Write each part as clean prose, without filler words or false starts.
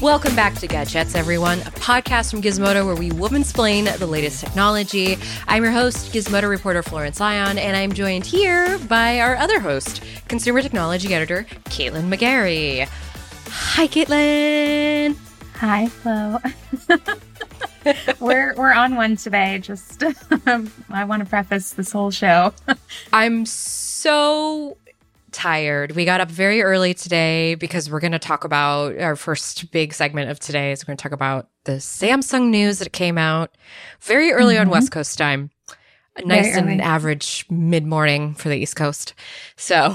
Welcome back to Gadgets, everyone, a podcast from Gizmodo where we woman-splain the latest technology. I'm your host, Gizmodo reporter Florence Lyon, and I'm joined here by our other host, consumer technology editor Caitlin McGarry. Hi, Caitlin. Hi, Flo. We're on one today. Just I want to preface this whole show. I'm so tired. We got up very early today because we're going to talk about our first big segment of today. We're going to talk about the Samsung news that came out very early on West Coast time. Nice and average mid-morning for the East Coast. So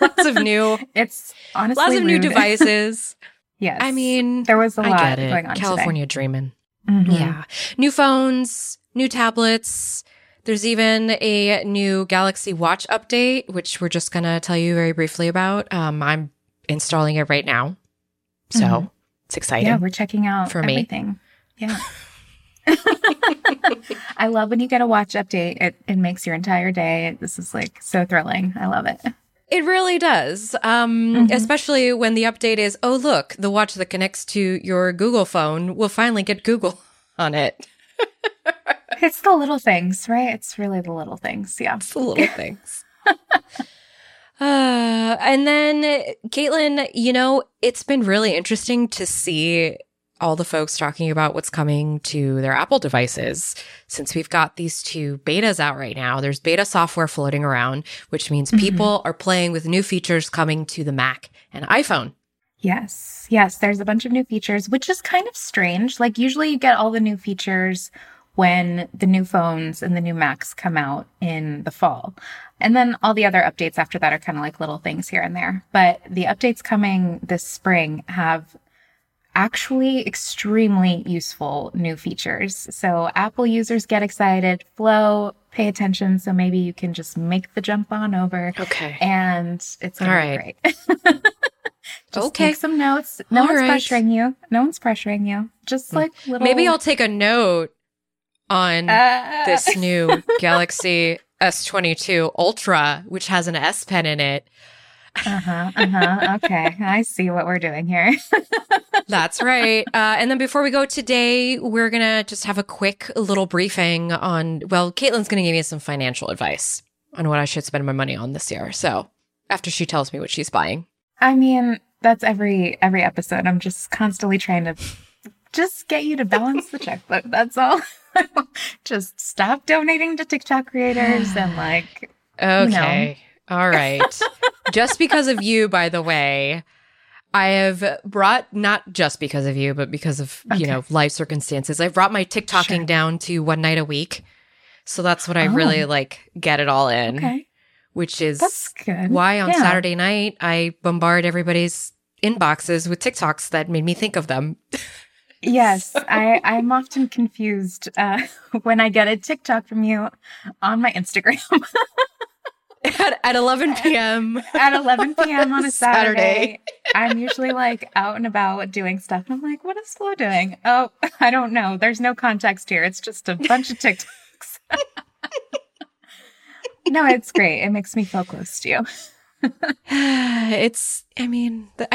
lots of new. It's honestly lots of new devices. Yes, I mean there was a lot going on. California today. Dreamin'. Yeah, new phones, new tablets. There's even a new Galaxy Watch update, which we're just going to tell you very briefly about. I'm installing it right now. So it's exciting. Yeah, we're checking out for everything. Yeah. I love when you get a watch update. It makes your entire day. This is like so thrilling. I love it. It really does, especially when the update is, oh, look, the watch that connects to your Google phone will finally get Google on it. It's the little things, right? It's really the little things. Yeah. It's the little things. And then, Caitlin, you know, it's been really interesting to see all the folks talking about what's coming to their Apple devices. Since we've got these two betas out right now, there's beta software floating around, which means people are playing with new features coming to the Mac and iPhone. Yes. Yes. There's a bunch of new features, which is kind of strange. Like usually you get all the new features when the new phones and the new Macs come out in the fall. And then all the other updates after that are kind of like little things here and there. But the updates coming this spring have actually extremely useful new features. So Apple users get excited. Flo, pay attention. So maybe you can just make the jump on over. Okay. And it's all right. Great. Just take some notes. No one's pressuring you. Just like little... Maybe I'll take a note on this new Galaxy S22 Ultra, which has an S Pen in it. Okay. I see what we're doing here. That's right. And then before we go today, we're going to just have a quick little briefing on, well, Caitlin's going to give me some financial advice on what I should spend my money on this year. So after she tells me what she's buying. I mean, that's every episode. I'm just constantly trying to just get you to balance the checkbook. That's all. Just stop donating to TikTok creators and like, okay, all right. Just because of you, by the way, I have brought, not just because of you, but because of, you know, life circumstances, I've brought my TikToking down to one night a week. So that's what I really like, get it all in, which is why on Saturday night, I bombard everybody's inboxes with TikToks that made me think of them. Yes, I'm often confused when I get a TikTok from you on my Instagram. At 11 p.m. At 11 p.m. on a Saturday. I'm usually like out and about doing stuff. And I'm like, what is Flo doing? Oh, I don't know. There's no context here. It's just a bunch of TikToks. No, it's great. It makes me feel close to you. I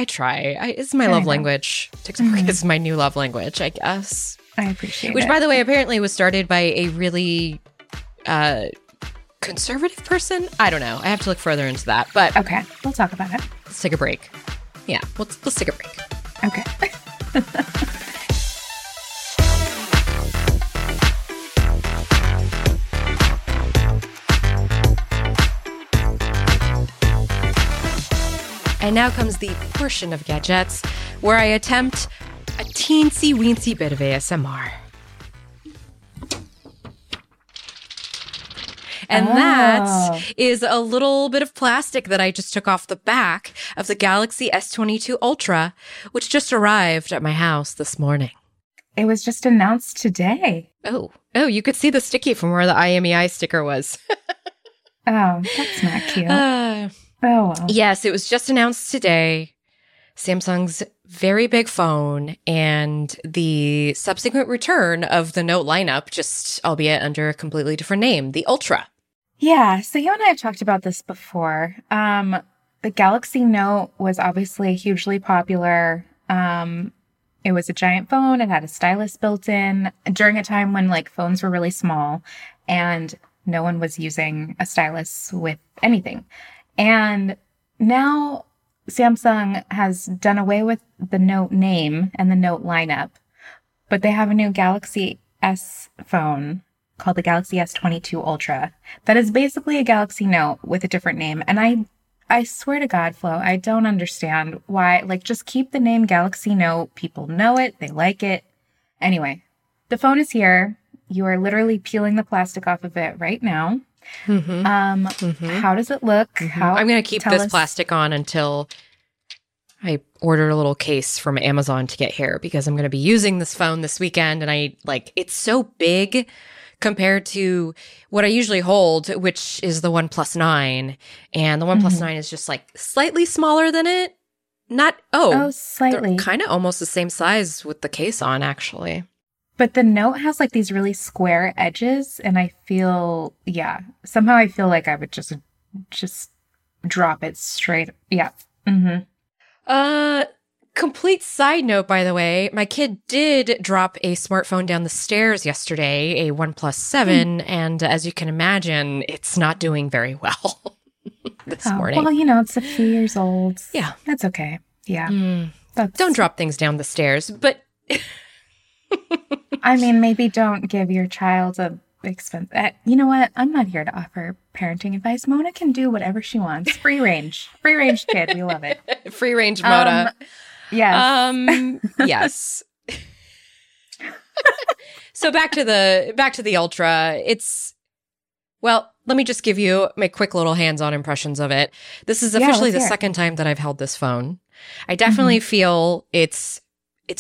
try. It's my love language. TikTok is my new love language, I guess. I appreciate it. Which, by the way, apparently was started by a really conservative person. I don't know. I have to look further into that. But okay, we'll talk about it. Let's take a break. Yeah, let's take a break. Okay. And now comes the portion of Gadgets where I attempt a teensy-weensy bit of ASMR. And that is a little bit of plastic that I just took off the back of the Galaxy S22 Ultra, which just arrived at my house this morning. It was just announced today. Oh, you could see the sticky from where the IMEI sticker was. Oh, that's not cute. Oh, wow. Yes, it was just announced today. Samsung's very big phone and the subsequent return of the Note lineup, just albeit under a completely different name, the Ultra. Yeah, so you and I have talked about this before. The Galaxy Note was obviously hugely popular It was a giant phone. It had a stylus built in during a time when like phones were really small and no one was using a stylus with anything. And now Samsung has done away with the Note name and the Note lineup, but they have a new Galaxy S phone called the Galaxy S22 Ultra that is basically a Galaxy Note with a different name. And I swear to God, Flo, I don't understand why. Like, just keep the name Galaxy Note. People know it. They like it. Anyway, the phone is here. You are literally peeling the plastic off of it right now. Mm-hmm. How does it look? Mm-hmm. I'm going to keep this plastic on until I order a little case from Amazon to get here, because I'm going to be using this phone this weekend. And it's so big compared to what I usually hold, which is the OnePlus 9. And the OnePlus 9 is just slightly smaller than it. Slightly. Kind of almost the same size with the case on, actually. But the Note has these really square edges, and I feel like I would just drop it straight. Yeah. Mm-hmm. Complete side note, by the way, my kid did drop a smartphone down the stairs yesterday, a OnePlus 7, and as you can imagine, it's not doing very well this morning. Well, it's a few years old. Yeah. That's okay. Yeah. Don't drop things down the stairs, but... I mean, maybe don't give your child a expense. You know what? I'm not here to offer parenting advice. Mona can do whatever she wants. Free range. Free range kid. We love it. Free range Mona. Yes. Yes. So back to the Ultra. Let me just give you my quick little hands-on impressions of it. This is officially the second time that I've held this phone. I definitely feel it's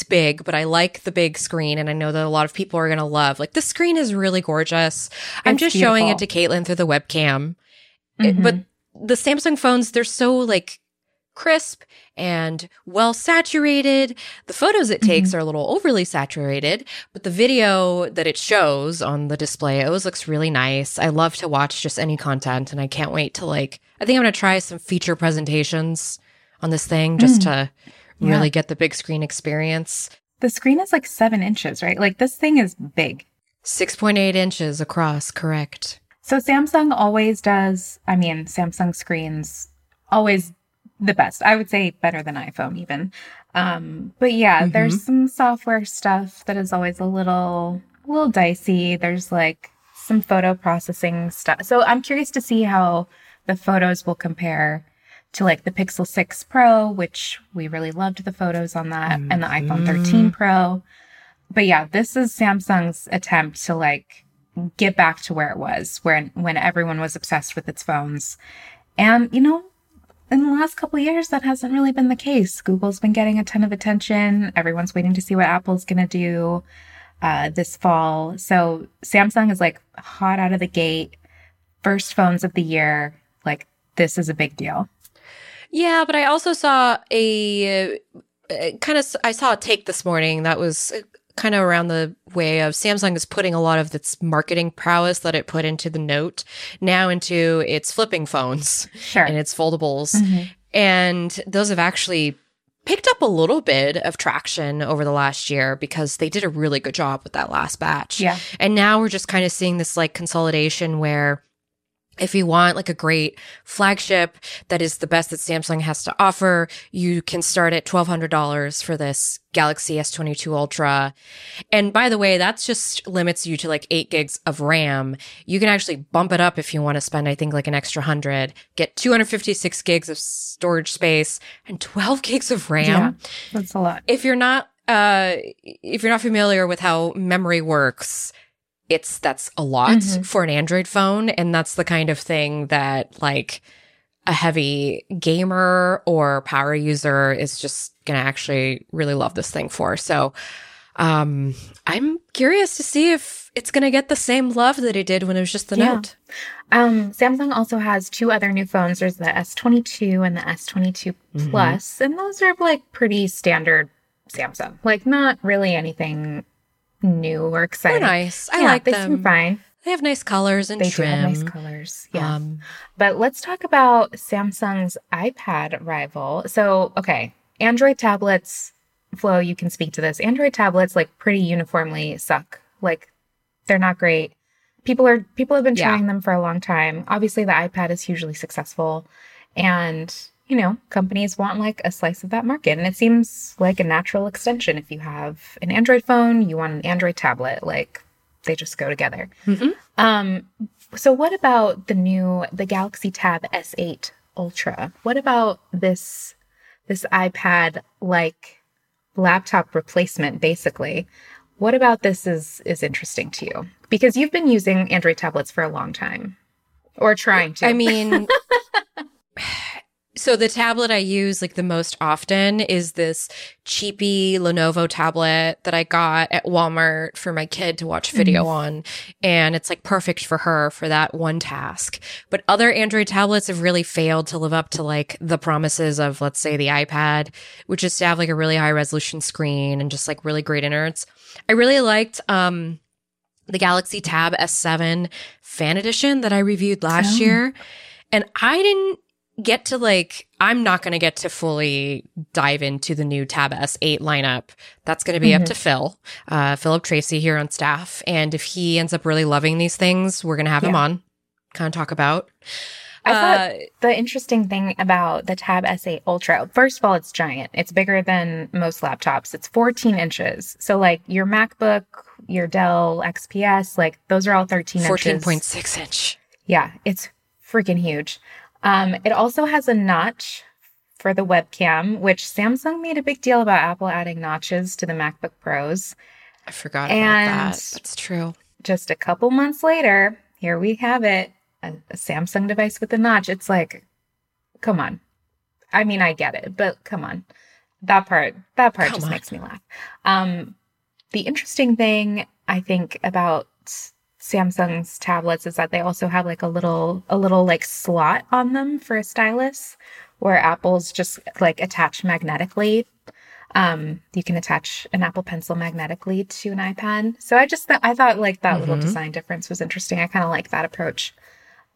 big, but I like the big screen, and I know that a lot of people are going to love. The screen is really gorgeous. I'm just beautiful. Showing it to Caitlin through the webcam. But the Samsung phones, they're so crisp and well saturated. The photos it takes are a little overly saturated, but the video that it shows on the display always looks really nice. I love to watch just any content, and I can't wait to I think I'm going to try some feature presentations on this thing just to... Yeah. Really get the big screen experience. The screen is 7 inches, right? This thing is big. 6.8 inches across, correct. So Samsung always does, Samsung screens always the best. I would say better than iPhone even. There's some software stuff that is always a little dicey. There's some photo processing stuff. So I'm curious to see how the photos will compare to the Pixel 6 Pro, which we really loved the photos on that, and the iPhone 13 Pro. But yeah, this is Samsung's attempt to get back to where it was when everyone was obsessed with its phones. And, in the last couple of years, that hasn't really been the case. Google's been getting a ton of attention. Everyone's waiting to see what Apple's going to do this fall. So Samsung is hot out of the gate. First phones of the year. This is a big deal. Yeah, but I also saw a take this morning that was kind of around the way of Samsung is putting a lot of its marketing prowess that it put into the Note now into its flipping phones and its foldables. And those have actually picked up a little bit of traction over the last year because they did a really good job with that last batch. Yeah. And now we're just kind of seeing this consolidation where if you want a great flagship that is the best that Samsung has to offer, you can start at $1,200 for this Galaxy S22 Ultra. And by the way, that just limits you to 8 gigs of RAM. You can actually bump it up if you want to spend, I think, an extra 100, get 256 gigs of storage space and 12 gigs of RAM. Yeah, that's a lot. If you're not familiar with how memory works, that's a lot for an Android phone, and that's the kind of thing that a heavy gamer or power user is just going to actually really love this thing for. So I'm curious to see if it's going to get the same love that it did when it was just the Note. Samsung also has two other new phones. There's the S22 and the S22 Plus, and those are pretty standard Samsung. Not really anything new or exciting. They're nice. I like them. They seem fine. They have nice colors and trim. They do have nice colors, yeah. But let's talk about Samsung's iPad rival. So, okay, Android tablets Flo, you can speak to this. Android tablets like pretty uniformly suck. Like they're not great. People have been trying them for a long time. Obviously, the iPad is hugely successful, and you know companies want like a slice of that market. And it seems like a natural extension. If you have an Android phone, you want an Android tablet. Like they just go together. Mm-hmm. So what about the Galaxy Tab S8 Ultra? What about this iPad like laptop replacement, basically? What about this is interesting to you? Because you've been using Android tablets for a long time. Or trying to. I mean, so the tablet I use like the most often is this cheapy Lenovo tablet that I got at Walmart for my kid to watch video on. And it's like perfect for her for that one task. But other Android tablets have really failed to live up to like the promises of, let's say, the iPad, which is to have like a really high resolution screen and just like really great innards. I really liked the Galaxy Tab S7 Fan Edition that I reviewed last year. And I didn't get to like, I'm not going to get to fully dive into the new Tab S8 lineup. That's going to be up to Philip Tracy here on staff. And if he ends up really loving these things, we're going to have him on, kind of talk about. I thought the interesting thing about the Tab S8 Ultra, first of all, it's giant. It's bigger than most laptops. It's 14 inches. So like your MacBook, your Dell XPS, like those are all 13 inches. 14.6 inch. Yeah, it's freaking huge. It also has a notch for the webcam, which Samsung made a big deal about Apple adding notches to the MacBook Pros. I forgot about that. That's true. Just a couple months later, here we have it. A Samsung device with a notch. It's like, come on. I mean, I get it, but come on. That part just makes me laugh. The interesting thing I think about Samsung's tablets is that they also have like a little like slot on them for a stylus, where Apple's just like attach magnetically. You can attach an Apple Pencil magnetically to an iPad. So I thought like that little design difference was interesting. I kind of like that approach.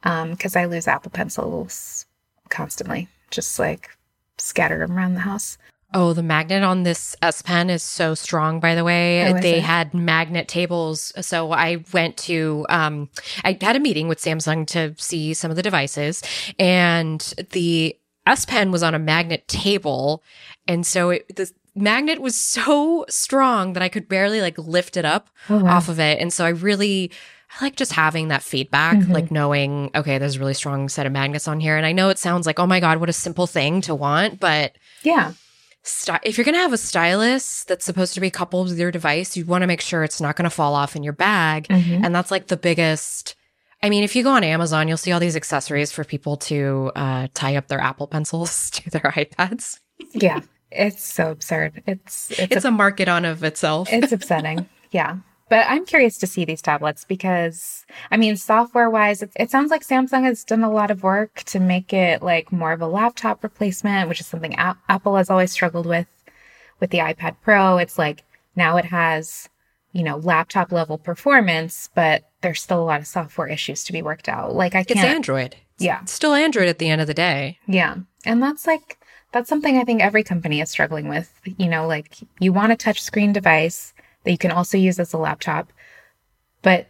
Because I lose Apple Pencils constantly, just like scatter them around the house. Oh, the magnet on this S Pen is so strong, by the way. They had magnet tables. So I went to, I had a meeting with Samsung to see some of the devices, and the S Pen was on a magnet table. And so the magnet was so strong that I could barely like lift it up off of it. And so I like just having that feedback, like knowing, okay, there's a really strong set of magnets on here. And I know it sounds like, oh my God, what a simple thing to want. But if you're going to have a stylus that's supposed to be coupled with your device, you want to make sure it's not going to fall off in your bag. And that's like the biggest. I mean, if you go on Amazon, you'll see all these accessories for people to tie up their Apple Pencils to their iPads. Yeah, it's so absurd. It's a market on of itself. It's upsetting. Yeah. But I'm curious to see these tablets because, I mean, software-wise, it sounds like Samsung has done a lot of work to make it like more of a laptop replacement, which is something Apple has always struggled with the iPad Pro. It's like now it has, you know, laptop-level performance, but there's still a lot of software issues to be worked out. Like it's Android. Yeah. It's still Android at the end of the day. Yeah. And that's something I think every company is struggling with. You know, like you want a touchscreen device that you can also use as a laptop, but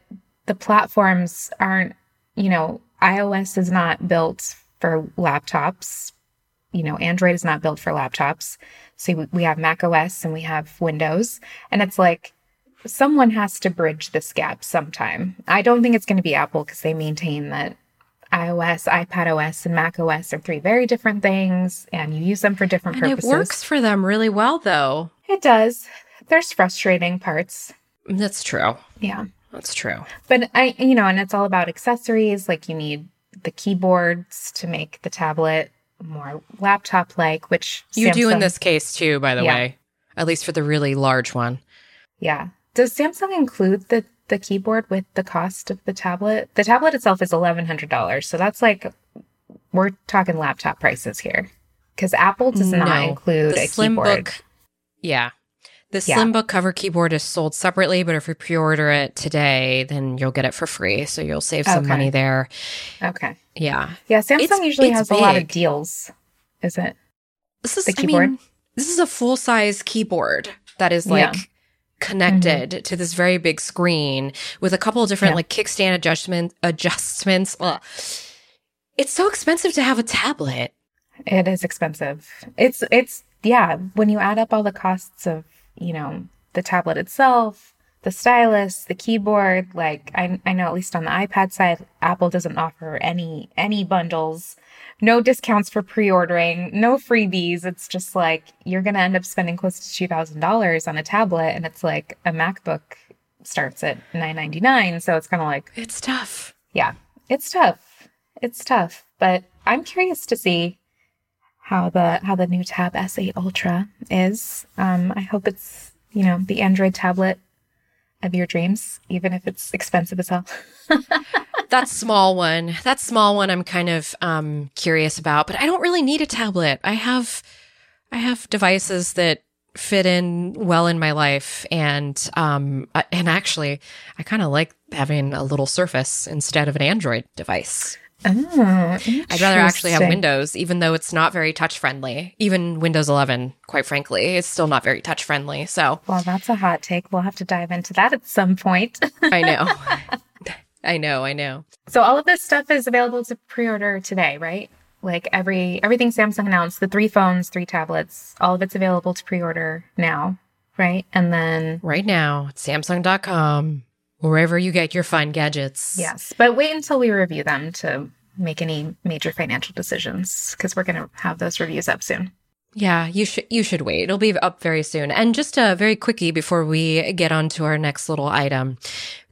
the platforms aren't, you know, iOS is not built for laptops, you know, Android is not built for laptops. So we have macOS and we have Windows, and it's like someone has to bridge this gap sometime. I don't think it's going to be Apple because they maintain that iOS, iPadOS, and macOS are three very different things, and you use them for different purposes. It works for them really well, though. It does. There's frustrating parts. That's true. Yeah. That's true. But and it's all about accessories. Like you need the keyboards to make the tablet more laptop-like, which Samsung... You do in this case too, by the way, at least for the really large one. Yeah. Does Samsung include the keyboard with the cost of the tablet? The tablet itself is $1,100. So that's like, we're talking laptop prices here. Because Apple does not include a keyboard. Book, the Slimbook cover keyboard is sold separately, but if you pre-order it today, then you'll get it for free. So you'll save some money there. Okay. Yeah. Yeah, Samsung usually has a lot of deals, is it? This is, I mean, This is a full-size keyboard that is like connected to this very big screen with a couple of different like kickstand adjustments. Ugh. It's so expensive to have a tablet. It is expensive. It's when you add up all the costs of, you know, the tablet itself, the stylus, the keyboard, like I know at least on the iPad side, Apple doesn't offer any bundles, no discounts for pre-ordering, no freebies. It's just like you're going to end up spending close to $2,000 on a tablet, and it's like a MacBook starts at $999, so it's kind of like it's tough. Yeah, it's tough. It's tough, but I'm curious to see how the new Tab S8 Ultra is. I hope it's, you know, the Android tablet of your dreams, even if it's expensive as hell. That small one I'm kind of curious about, but I don't really need a tablet. I have devices that fit in well in my life, and actually I kind of like having a little Surface instead of an Android device. Oh, I'd rather actually have Windows, even though it's not very touch friendly. Even Windows 11, quite frankly, is still not very touch friendly. So, well, that's a hot take. We'll have to dive into that at some point. I know. So all of this stuff is available to pre-order today, right? Like everything Samsung announced, the 3 phones, 3 tablets, all of it's available to pre-order now, right? And then right now, it's Samsung.com. Wherever you get your fun gadgets. Yes, but wait until we review them to make any major financial decisions, because we're going to have those reviews up soon. Yeah, you should wait. It'll be up very soon. And just a very quickie before we get on to our next little item.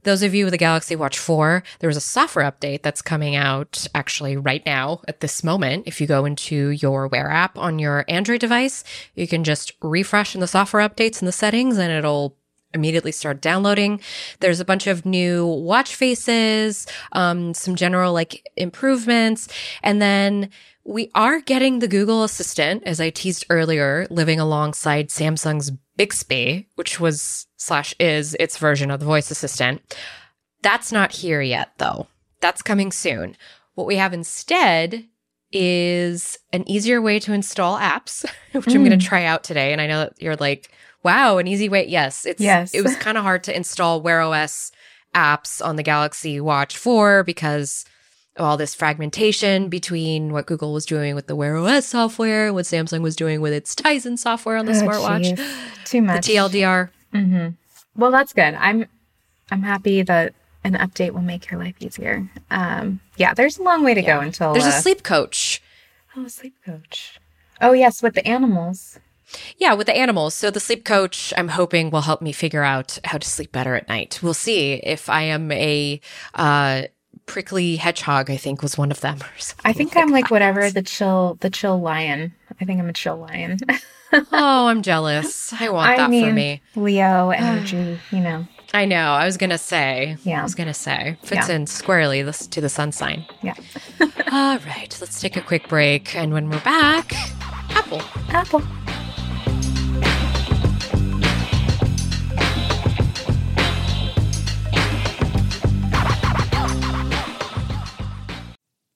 Those of you with the Galaxy Watch 4, there was a software update that's coming out actually right now at this moment. If you go into your Wear app on your Android device, you can just refresh in the software updates in the settings and it'll immediately start downloading. There's a bunch of new watch faces, some general like improvements. And then we are getting the Google Assistant, as I teased earlier, living alongside Samsung's Bixby, which was /is its version of the voice assistant. That's not here yet, though. That's coming soon. What we have instead is an easier way to install apps, which I'm going to try out today. And I know that you're like, wow, an easy way. Yes. It was kind of hard to install Wear OS apps on the Galaxy Watch 4 because of all this fragmentation between what Google was doing with the Wear OS software, what Samsung was doing with its Tizen software on the smartwatch. Too much. The TLDR. Mm-hmm. Well, that's good. I'm happy that an update will make your life easier. There's a long way to go until there's a sleep coach. Oh, a sleep coach. Oh, yes, with the animals. Yeah, with the animals. So the sleep coach, I'm hoping, will help me figure out how to sleep better at night. We'll see if I am a prickly hedgehog, I think, was one of them. Or something. I think I'm like whatever, the chill lion. I think I'm a chill lion. Oh, I'm jealous. I mean, for me. Leo energy, you know. I know. I was going to say. Fits in squarely to the sun sign. Yeah. All right. Let's take a quick break. And when we're back, Apple.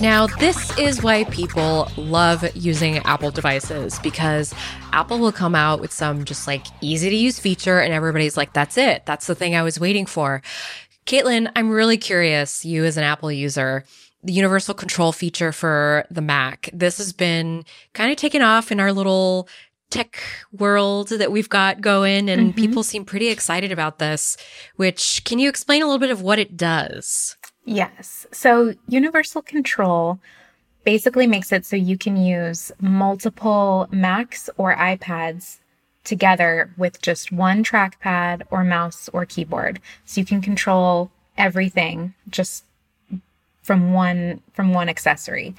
Now, this is why people love using Apple devices, because Apple will come out with some just like easy to use feature and everybody's like, that's it. That's the thing I was waiting for. Caitlin, I'm really curious, you as an Apple user, the universal control feature for the Mac. This has been kind of taken off in our little tech world that we've got going, and people seem pretty excited about this, which can you explain a little bit of what it does? Yes. So universal control basically makes it so you can use multiple Macs or iPads together with just one trackpad or mouse or keyboard. So you can control everything just from one accessory.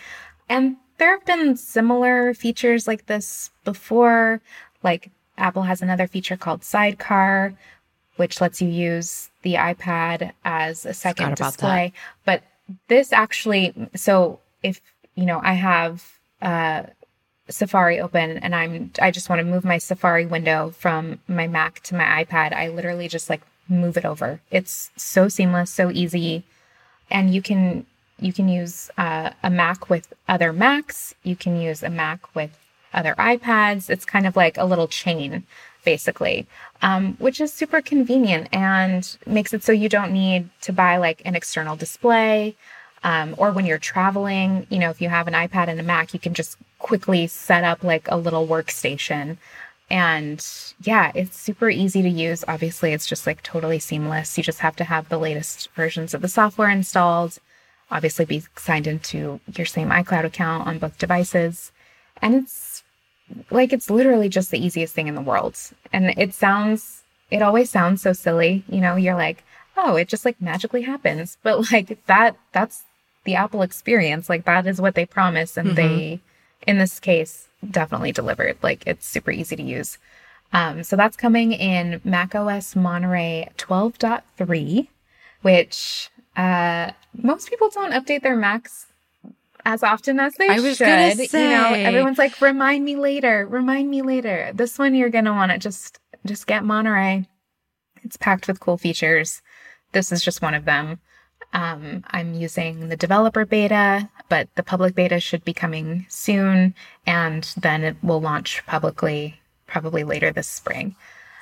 And there have been similar features like this before, like Apple has another feature called Sidecar, which lets you use the iPad as a second display. But this actually, so if, you know, I have Safari open and I just want to move my Safari window from my Mac to my iPad, I literally just like move it over. It's so seamless, so easy. And you can use a Mac with other Macs. You can use a Mac with other iPads. It's kind of like a little chain, basically, which is super convenient and makes it so you don't need to buy like an external display. Or when you're traveling, you know, if you have an iPad and a Mac, you can just quickly set up like a little workstation. And yeah, it's super easy to use. Obviously, it's just like totally seamless. You just have to have the latest versions of the software installed, obviously be signed into your same iCloud account on both devices. And it's literally just the easiest thing in the world. And it always sounds so silly. You know, you're like, oh, it just like magically happens. But like that's the Apple experience. Like that is what they promise. And they, in this case, definitely delivered. Like it's super easy to use. So that's coming in macOS Monterey 12.3, which most people don't update their Macs as often as they should. I was going to say. You know, everyone's like, remind me later. This one you're going to want to just get Monterey. It's packed with cool features. This is just one of them. I'm using the developer beta, but the public beta should be coming soon. And then it will launch publicly probably later this spring.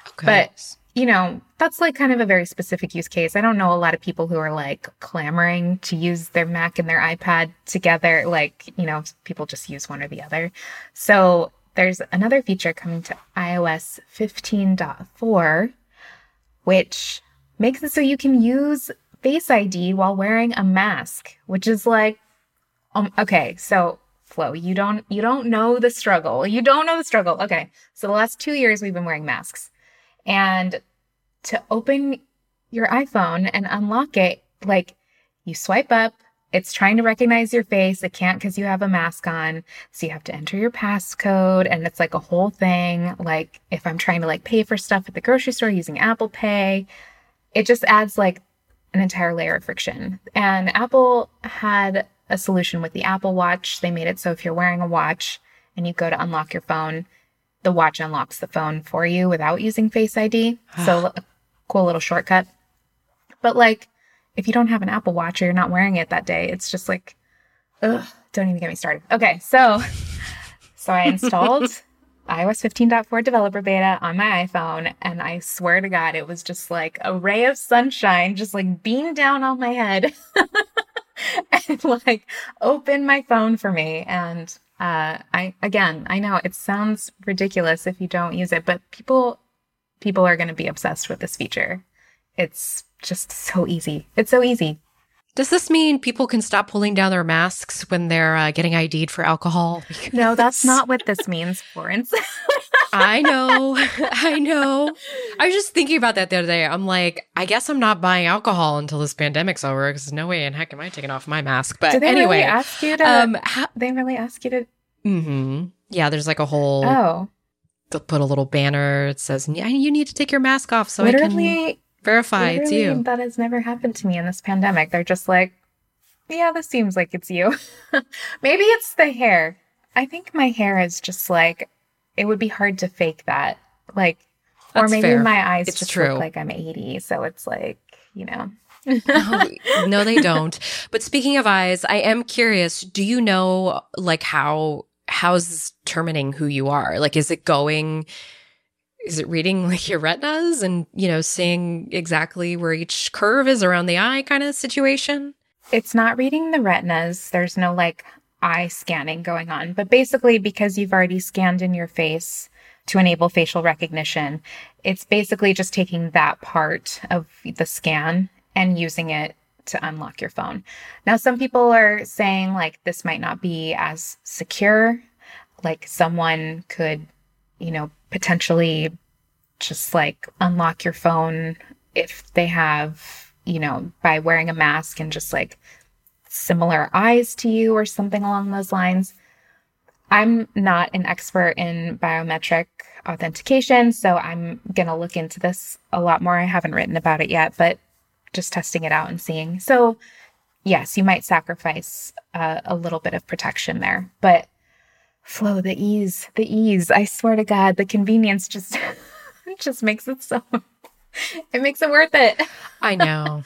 Okay. But, you know, that's like kind of a very specific use case. I don't know a lot of people who are like clamoring to use their Mac and their iPad together. Like, you know, people just use one or the other. So there's another feature coming to iOS 15.4, which makes it so you can use Face ID while wearing a mask, which is like, okay, so Flo, you don't know the struggle. You don't know the struggle. Okay, so the last 2 years we've been wearing masks. And to open your iPhone and unlock it, like you swipe up, it's trying to recognize your face. It can't because you have a mask on. So you have to enter your passcode and it's like a whole thing. Like if I'm trying to like pay for stuff at the grocery store using Apple Pay, it just adds like an entire layer of friction. And Apple had a solution with the Apple Watch. They made it so if you're wearing a watch and you go to unlock your phone, the watch unlocks the phone for you without using Face ID. So a cool little shortcut. But like, if you don't have an Apple Watch or you're not wearing it that day, it's just like, ugh, don't even get me started. Okay, so I installed iOS 15.4 developer beta on my iPhone, and I swear to God, it was just like a ray of sunshine just like beamed down on my head and like opened my phone for me. And I know it sounds ridiculous if you don't use it, but people are going to be obsessed with this feature. It's just so easy. It's so easy. Does this mean people can stop pulling down their masks when they're getting ID'd for alcohol? Because... No, that's not what this means, Florence. I know. I was just thinking about that the other day. I'm like, I guess I'm not buying alcohol until this pandemic's over because no way in heck am I taking off my mask. But anyway, really ask you to, they really ask you to? Mm-hmm. Yeah, there's like a whole. Oh. They'll put a little banner. It says you need to take your mask off so I can. Verify it's you. That has never happened to me in this pandemic. They're just like, yeah, this seems like it's you. Maybe it's the hair. I think my hair is just like, it would be hard to fake that. Like, that's or maybe fair. My eyes it's just true. Look like I'm 80. So it's like, you know. No, they don't. But speaking of eyes, I am curious. Do you know like how's this determining who you are? Like, Is it reading like your retinas and, you know, seeing exactly where each curve is around the eye kind of situation? It's not reading the retinas. There's no like eye scanning going on. But basically, because you've already scanned in your face to enable facial recognition, it's basically just taking that part of the scan and using it to unlock your phone. Now, some people are saying like this might not be as secure. Like someone could, you know, potentially just like unlock your phone if they have, you know, by wearing a mask and just like similar eyes to you or something along those lines. I'm not an expert in biometric authentication, so I'm going to look into this a lot more. I haven't written about it yet, but just testing it out and seeing. So yes, you might sacrifice a little bit of protection there, but Flo, the ease, I swear to God, the convenience just, just makes it so, it makes it worth it. I know.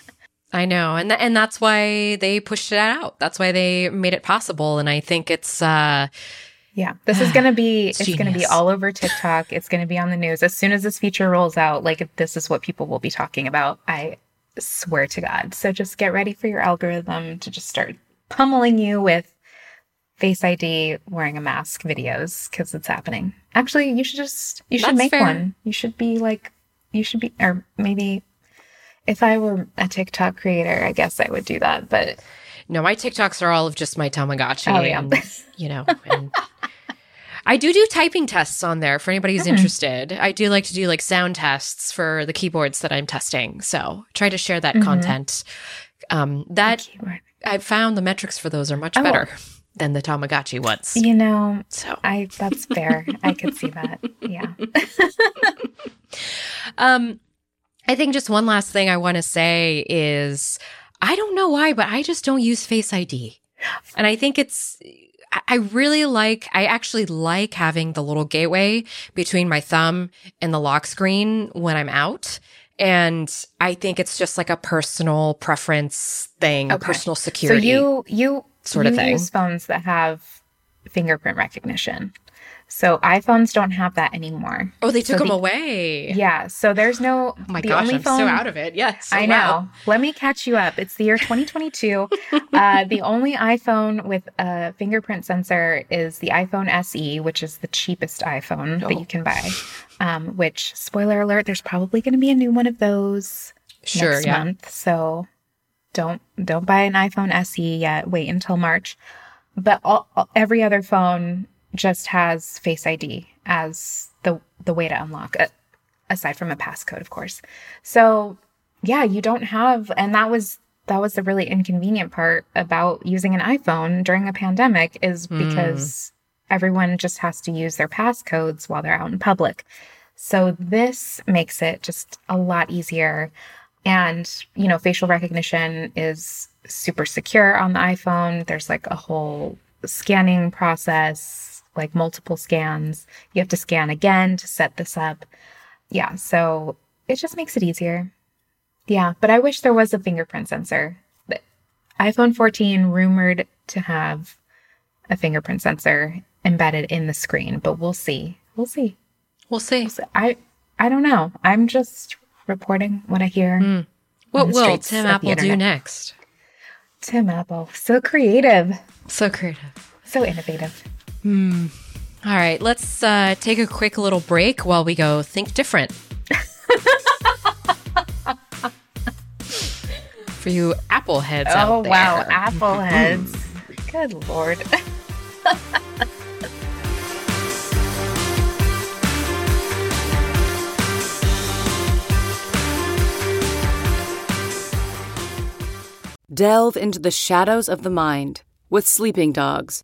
And that's why they pushed it out. That's why they made it possible. And I think it's, yeah, this is going to be, it's going to be all over TikTok. It's going to be on the news. As soon as this feature rolls out, like this is what people will be talking about. I swear to God. So just get ready for your algorithm to just start pummeling you with Face ID, wearing a mask videos, because it's happening. Actually, you should make one. You should be, or maybe if I were a TikTok creator, I guess I would do that. But no, my TikToks are all of just my Tamagotchi. Oh, yeah. And, you know, and I do typing tests on there for anybody who's interested. I do like to do like sound tests for the keyboards that I'm testing. So try to share that content. That I've found the metrics for those are much better than the Tamagotchi ones. You know, so that's fair. I could see that. Yeah. I think just one last thing I want to say is, I don't know why, but I just don't use Face ID. And I think it's, I actually like having the little gateway between my thumb and the lock screen when I'm out. And I think it's just like a personal preference thing, a personal security. So you sort of thing. You use phones that have fingerprint recognition. So iPhones don't have that anymore. Oh, they took them away. Yeah. So there's no... Oh my gosh, I'm so out of it. Yes. I know. Let me catch you up. It's the year 2022. The only iPhone with a fingerprint sensor is the iPhone SE, which is the cheapest iPhone that you can buy. Which, spoiler alert, there's probably going to be a new one of those next month. So don't buy an iPhone SE yet. Wait until March. But every other phone just has Face ID as the way to unlock it, aside from a passcode, of course. So yeah, you don't have, and that was the really inconvenient part about using an iPhone during a pandemic, is because everyone just has to use their passcodes while they're out in public. So this makes it just a lot easier. And, you know, facial recognition is super secure on the iPhone. There's like a whole scanning process, like multiple scans. You have to scan again to set this up. Yeah, so it just makes it easier. Yeah, but I wish there was a fingerprint sensor. The iPhone 14 rumored to have a fingerprint sensor embedded in the screen, but we'll see. We'll see. I don't know. I'm just reporting what I hear. What will Tim Apple do next? Tim Apple. So creative. So innovative. All right, let's take a quick little break while we go think different. For you Apple heads out there. Oh, wow, Apple heads. Good Lord. Delve into the shadows of the mind with Sleeping Dogs,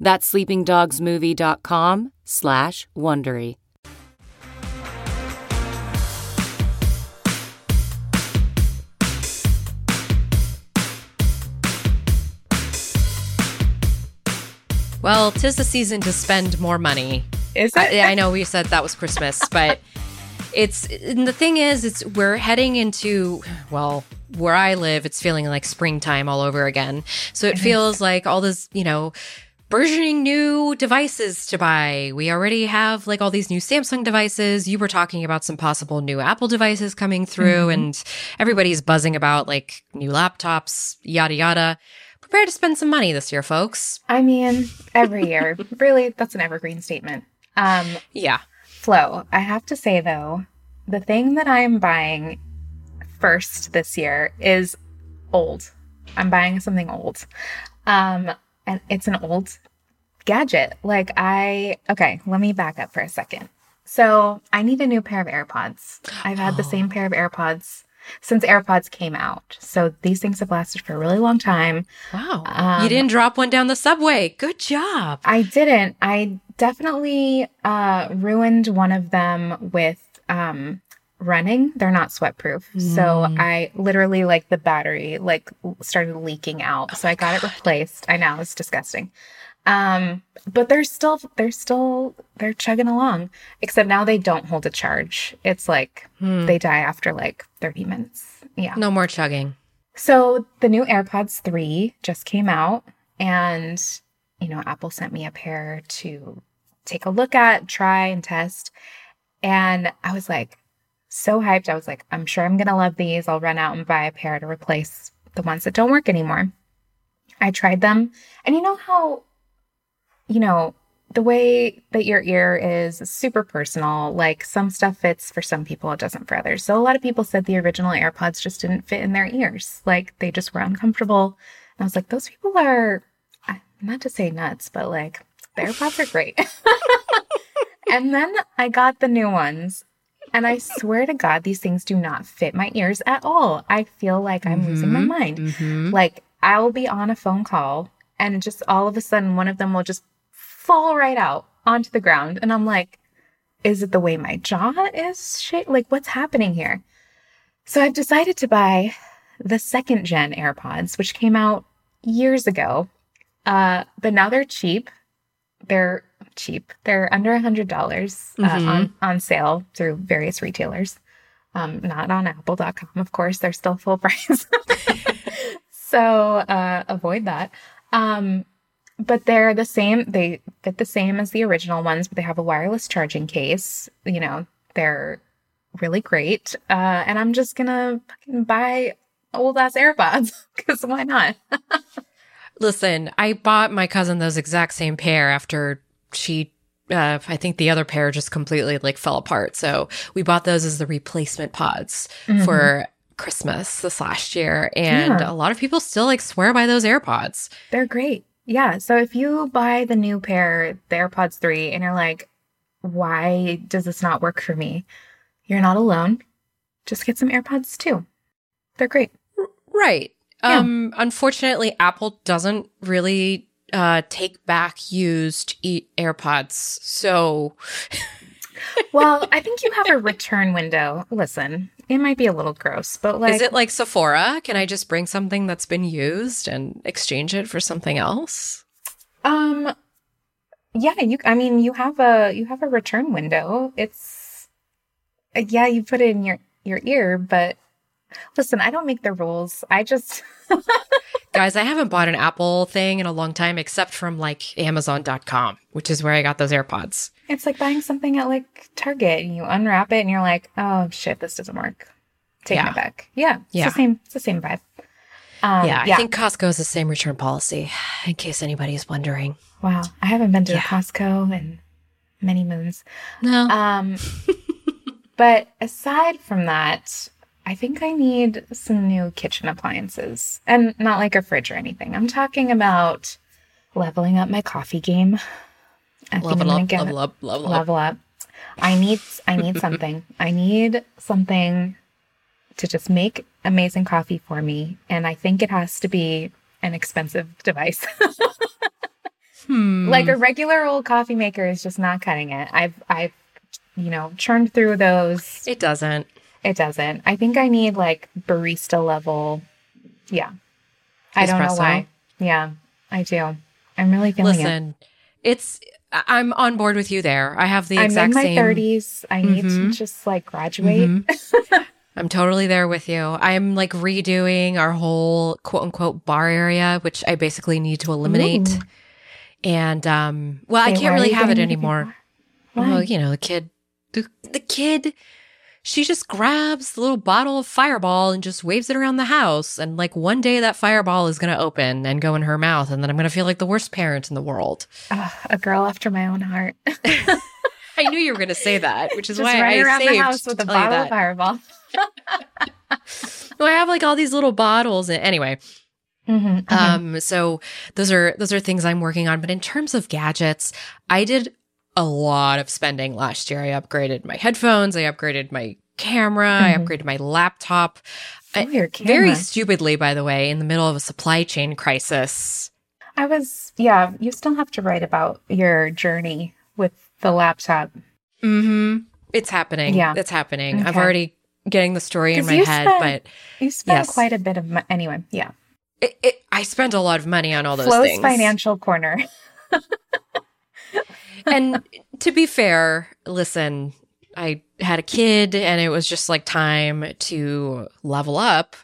That's sleepingdogsmovie.com/Wondery. Well, 'tis the season to spend more money. Is it? I know we said that was Christmas, but And the thing is, we're heading into, well, where I live, it's feeling like springtime all over again. So it feels like all this, burgeoning new devices to buy. We already have all these new Samsung devices. You were talking about some possible new Apple devices coming through, and everybody's buzzing about new laptops, yada, yada. Prepare to spend some money this year, folks. I mean, every year. Really, that's an evergreen statement. Yeah. Flo, I have to say, though, the thing that I'm buying first this year is old. I'm buying something old. And it's an old gadget. Okay, let me back up for a second. So I need a new pair of AirPods. I've had the same pair of AirPods since AirPods came out. So these things have lasted for a really long time. Wow. You didn't drop one down the subway. Good job. I didn't. I definitely ruined one of them with running. They're not sweatproof. So I literally, the battery, started leaking out. So I got it replaced. I know, it's disgusting. But they're chugging along, except now they don't hold a charge. It's they die after 30 minutes. Yeah. No more chugging. So the new AirPods 3 just came out, and, Apple sent me a pair to take a look at, try and test. And I was so hyped. I was I'm sure I'm going to love these. I'll run out and buy a pair to replace the ones that don't work anymore. I tried them. And you know how, the way that your ear is super personal, some stuff fits for some people, it doesn't for others. So a lot of people said the original AirPods just didn't fit in their ears. They just were uncomfortable. And I was those people are, not to say nuts, but the AirPods are great. And then I got the new ones. And I swear to God, these things do not fit my ears at all. I feel I'm losing my mind. I'll be on a phone call and just all of a sudden one of them will just fall right out onto the ground. And I'm is it the way my jaw is shaped? What's happening here? So I've decided to buy the second gen AirPods, which came out years ago. But now they're cheap. They're under $100 on sale through various retailers. Not on apple.com, of course. They're still full price. So avoid that. But they're the same. They fit the same as the original ones, but they have a wireless charging case. They're really great. And I'm just going to fucking buy old-ass AirPods because why not? Listen, I bought my cousin those exact same pair after she, I think the other pair just completely fell apart. So we bought those as the replacement pods for Christmas this last year. And a lot of people still swear by those AirPods. They're great. Yeah. So if you buy the new pair, the AirPods 3, and you're why does this not work for me? You're not alone. Just get some AirPods too. They're great. Right. Yeah. Unfortunately, Apple doesn't really take back used AirPods. So, well, I think you have a return window. Listen, it might be a little gross, but is it like Sephora? Can I just bring something that's been used and exchange it for something else? Yeah. You have a return window. It's you put it in your ear, but. Listen, I don't make the rules. I just... Guys, I haven't bought an Apple thing in a long time, except from Amazon.com, which is where I got those AirPods. It's like buying something at Target, and you unwrap it and you're oh, shit, this doesn't work. Take it back. Yeah. It's the same vibe. I think Costco is the same return policy, in case anybody is wondering. Wow. I haven't been to a Costco in many moons. No. But aside from that... I think I need some new kitchen appliances and not a fridge or anything. I'm talking about leveling up my coffee game. Level up. I need something. I need something to just make amazing coffee for me. And I think it has to be an expensive device. A regular old coffee maker is just not cutting it. I've churned through those. It doesn't. I think I need barista level. Yeah. Espresso. I don't know why. Yeah, I do. I'm really feeling it. Listen, I'm on board with you there. I have the exact same. I'm in my 30s. I need to just like graduate. I'm totally there with you. I'm like redoing our whole quote unquote bar area, which I basically need to eliminate. And well, I can't really have it anymore. Well, you know, the kid, she just grabs the little bottle of Fireball and just waves it around the house. And like one day that Fireball is going to open and go in her mouth. And then I'm going to feel like the worst parent in the world. A girl after my own heart. I knew you were going to say that, which is just why I saved around the house with a bottle of Fireball. Well, I have like all these little bottles. And anyway, so those are things I'm working on. But in terms of gadgets, I did a lot of spending last year. I upgraded my headphones. I upgraded my camera. I upgraded my laptop. Very stupidly, by the way, in the middle of a supply chain crisis. You still have to write about your journey with the laptop. It's happening. Yeah. It's happening. Okay. I'm already getting the story in my head, but you spent quite a bit of money. Anyway, yeah. I spent a lot of money on all those things. Flo's financial corner. And to be fair, listen, I had a kid and it was just like time to level up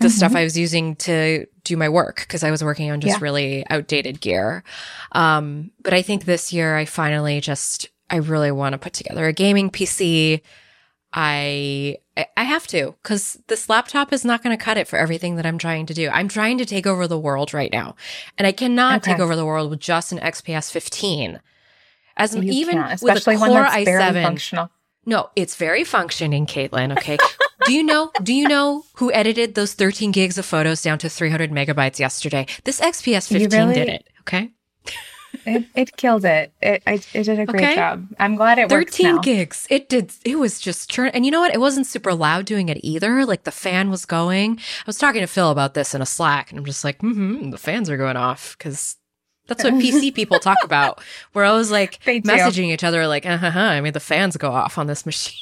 the stuff I was using to do my work because I was working on just really outdated gear. But I think this year I finally I really want to put together a gaming PC. I have to because this laptop is not going to cut it for everything that I'm trying to do. I'm trying to take over the world right now. And I cannot take over the world with just an XPS 15. Especially with a Core i7. Barely functional. No, it's very functioning, Caitlin, okay? Do you know who edited those 13 gigs of photos down to 300 megabytes yesterday? This XPS 15 did it, okay? It killed it. It did a great job. I'm glad it works now. 13 gigs. It did. It was just churn. And you know what? It wasn't super loud doing it either. Like the fan was going. I was talking to Phil about this in a Slack and I'm just like, the fans are going off because that's what PC people talk about. We're always like messaging each other like, I made the fans go off on this machine.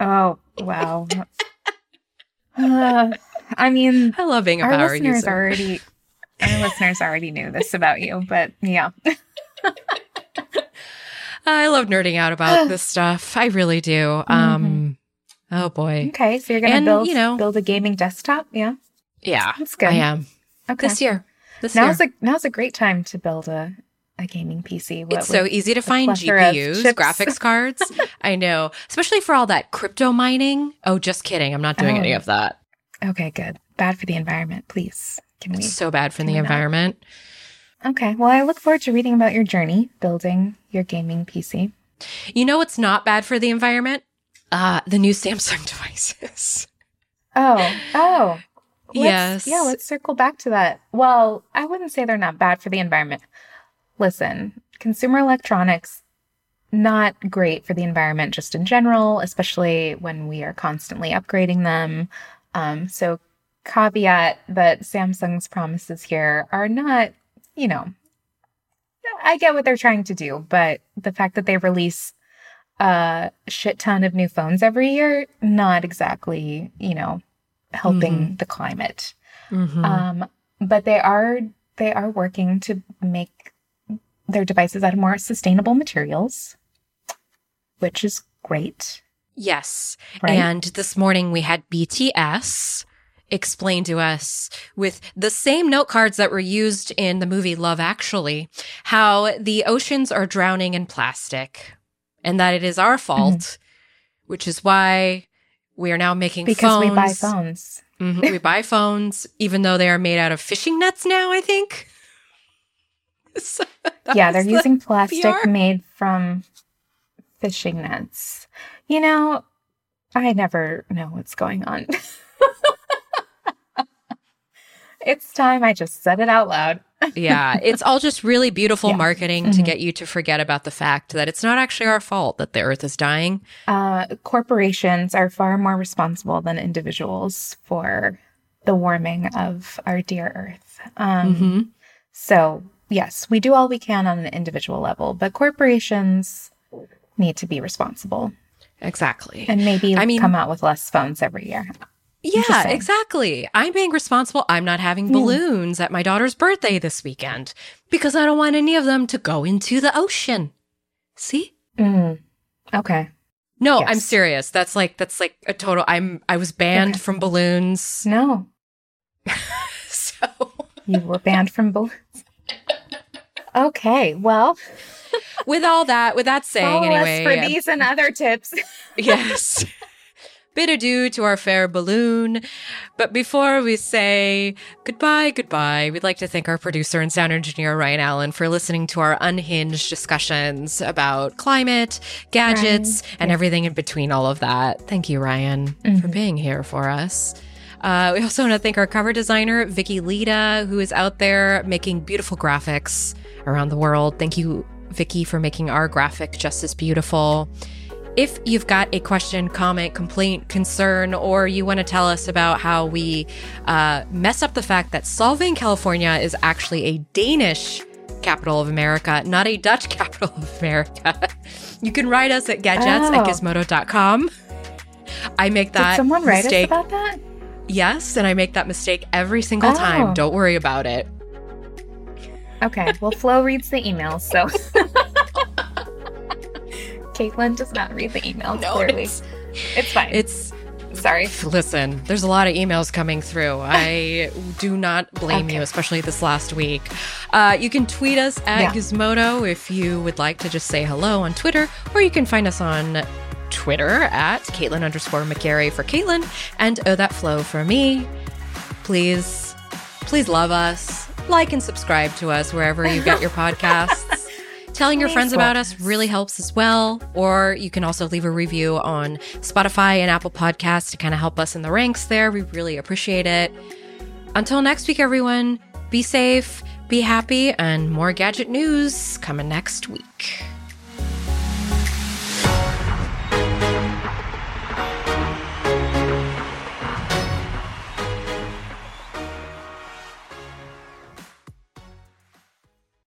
Oh, wow. I mean, I love being a power user. Our listeners already knew this about you, but yeah. I love nerding out about this stuff. I really do. Oh, boy. Okay, so you're going to build a gaming desktop? Yeah? Yeah, that's good. I am. Okay. This year. Now's a great time to build a gaming PC. It's so easy to find GPUs, graphics cards. I know. Especially for all that crypto mining. Oh, just kidding. I'm not doing any of that. Okay, good. Bad for the environment, please. It's so bad for the environment. Okay. Well, I look forward to reading about your journey building your gaming PC. You know what's not bad for the environment? The new Samsung devices. Oh. Yes. Yeah, let's circle back to that. Well, I wouldn't say they're not bad for the environment. Listen, consumer electronics, not great for the environment just in general, especially when we are constantly upgrading them. So caveat that Samsung's promises here are not, I get what they're trying to do, but the fact that they release a shit ton of new phones every year, not exactly, helping the climate. But they are working to make their devices out of more sustainable materials, which is great. Yes. Right? And this morning we had BTS explain to us with the same note cards that were used in the movie Love Actually, how the oceans are drowning in plastic and that it is our fault, which is why we are now making phones. Because we buy phones. We buy phones, even though they are made out of fishing nets now, I think. So they're using plastic made from fishing nets. I never know what's going on. It's time I just said it out loud. Yeah, it's all just really beautiful marketing to get you to forget about the fact that it's not actually our fault that the earth is dying. Corporations are far more responsible than individuals for the warming of our dear earth. So, yes, we do all we can on an individual level, but corporations need to be responsible. Exactly. And maybe come out with less phones every year. Yeah, exactly. I'm being responsible. I'm not having balloons at my daughter's birthday this weekend because I don't want any of them to go into the ocean. See? Mm. Okay. No, yes. I'm serious. That's like a total. I was banned from balloons. No. So you were banned from balloons. Okay. Well, with that saying, anyway. For these and other tips. Yes. Bit adieu to our fair balloon. But before we say goodbye, we'd like to thank our producer and sound engineer, Ryan Allen, for listening to our unhinged discussions about climate, gadgets, and everything in between all of that. Thank you, Ryan, for being here for us. We also want to thank our cover designer, Vicky Lita, who is out there making beautiful graphics around the world. Thank you, Vicky, for making our graphic just as beautiful. If you've got a question, comment, complaint, concern, or you want to tell us about how we mess up the fact that solving California is actually a Danish capital of America, not a Dutch capital of America, you can write us at gadgets@gizmodo.com. I make that mistake. Did someone write us about that? Yes, and I make that mistake every single time. Don't worry about it. Okay, well, Flo reads the emails, so... Caitlin does not read the emails, clearly. It's fine. Sorry. Listen, there's a lot of emails coming through. I do not blame you, especially this last week. You can tweet us at Gizmodo if you would like to just say hello on Twitter, or you can find us on Twitter at @Caitlin_McGarry for Caitlin and @thatflow for me. Please, please love us. Like and subscribe to us wherever you get your podcasts. Telling your friends about us really helps as well. Or you can also leave a review on Spotify and Apple Podcasts to kind of help us in the ranks there. We really appreciate it. Until next week, everyone, be safe, be happy, and more gadget news coming next week.